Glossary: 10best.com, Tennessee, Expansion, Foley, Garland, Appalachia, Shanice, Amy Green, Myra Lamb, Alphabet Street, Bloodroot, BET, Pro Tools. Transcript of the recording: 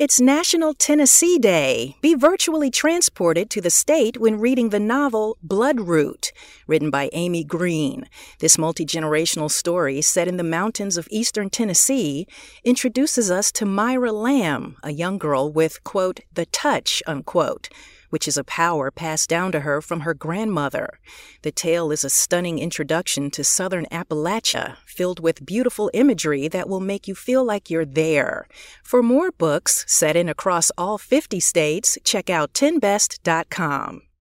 It's National Tennessee Day. Be virtually transported to the state when reading the novel Bloodroot, written by Amy Green. This multi-generational story, set in the mountains of eastern Tennessee, introduces us to Myra Lamb, a young girl with, quote, the touch, unquote, which is a power passed down to her from her grandmother. The tale is a stunning introduction to Southern Appalachia, filled with beautiful imagery that will make you feel like you're there. For more books set in across all 50 states, check out 10best.com.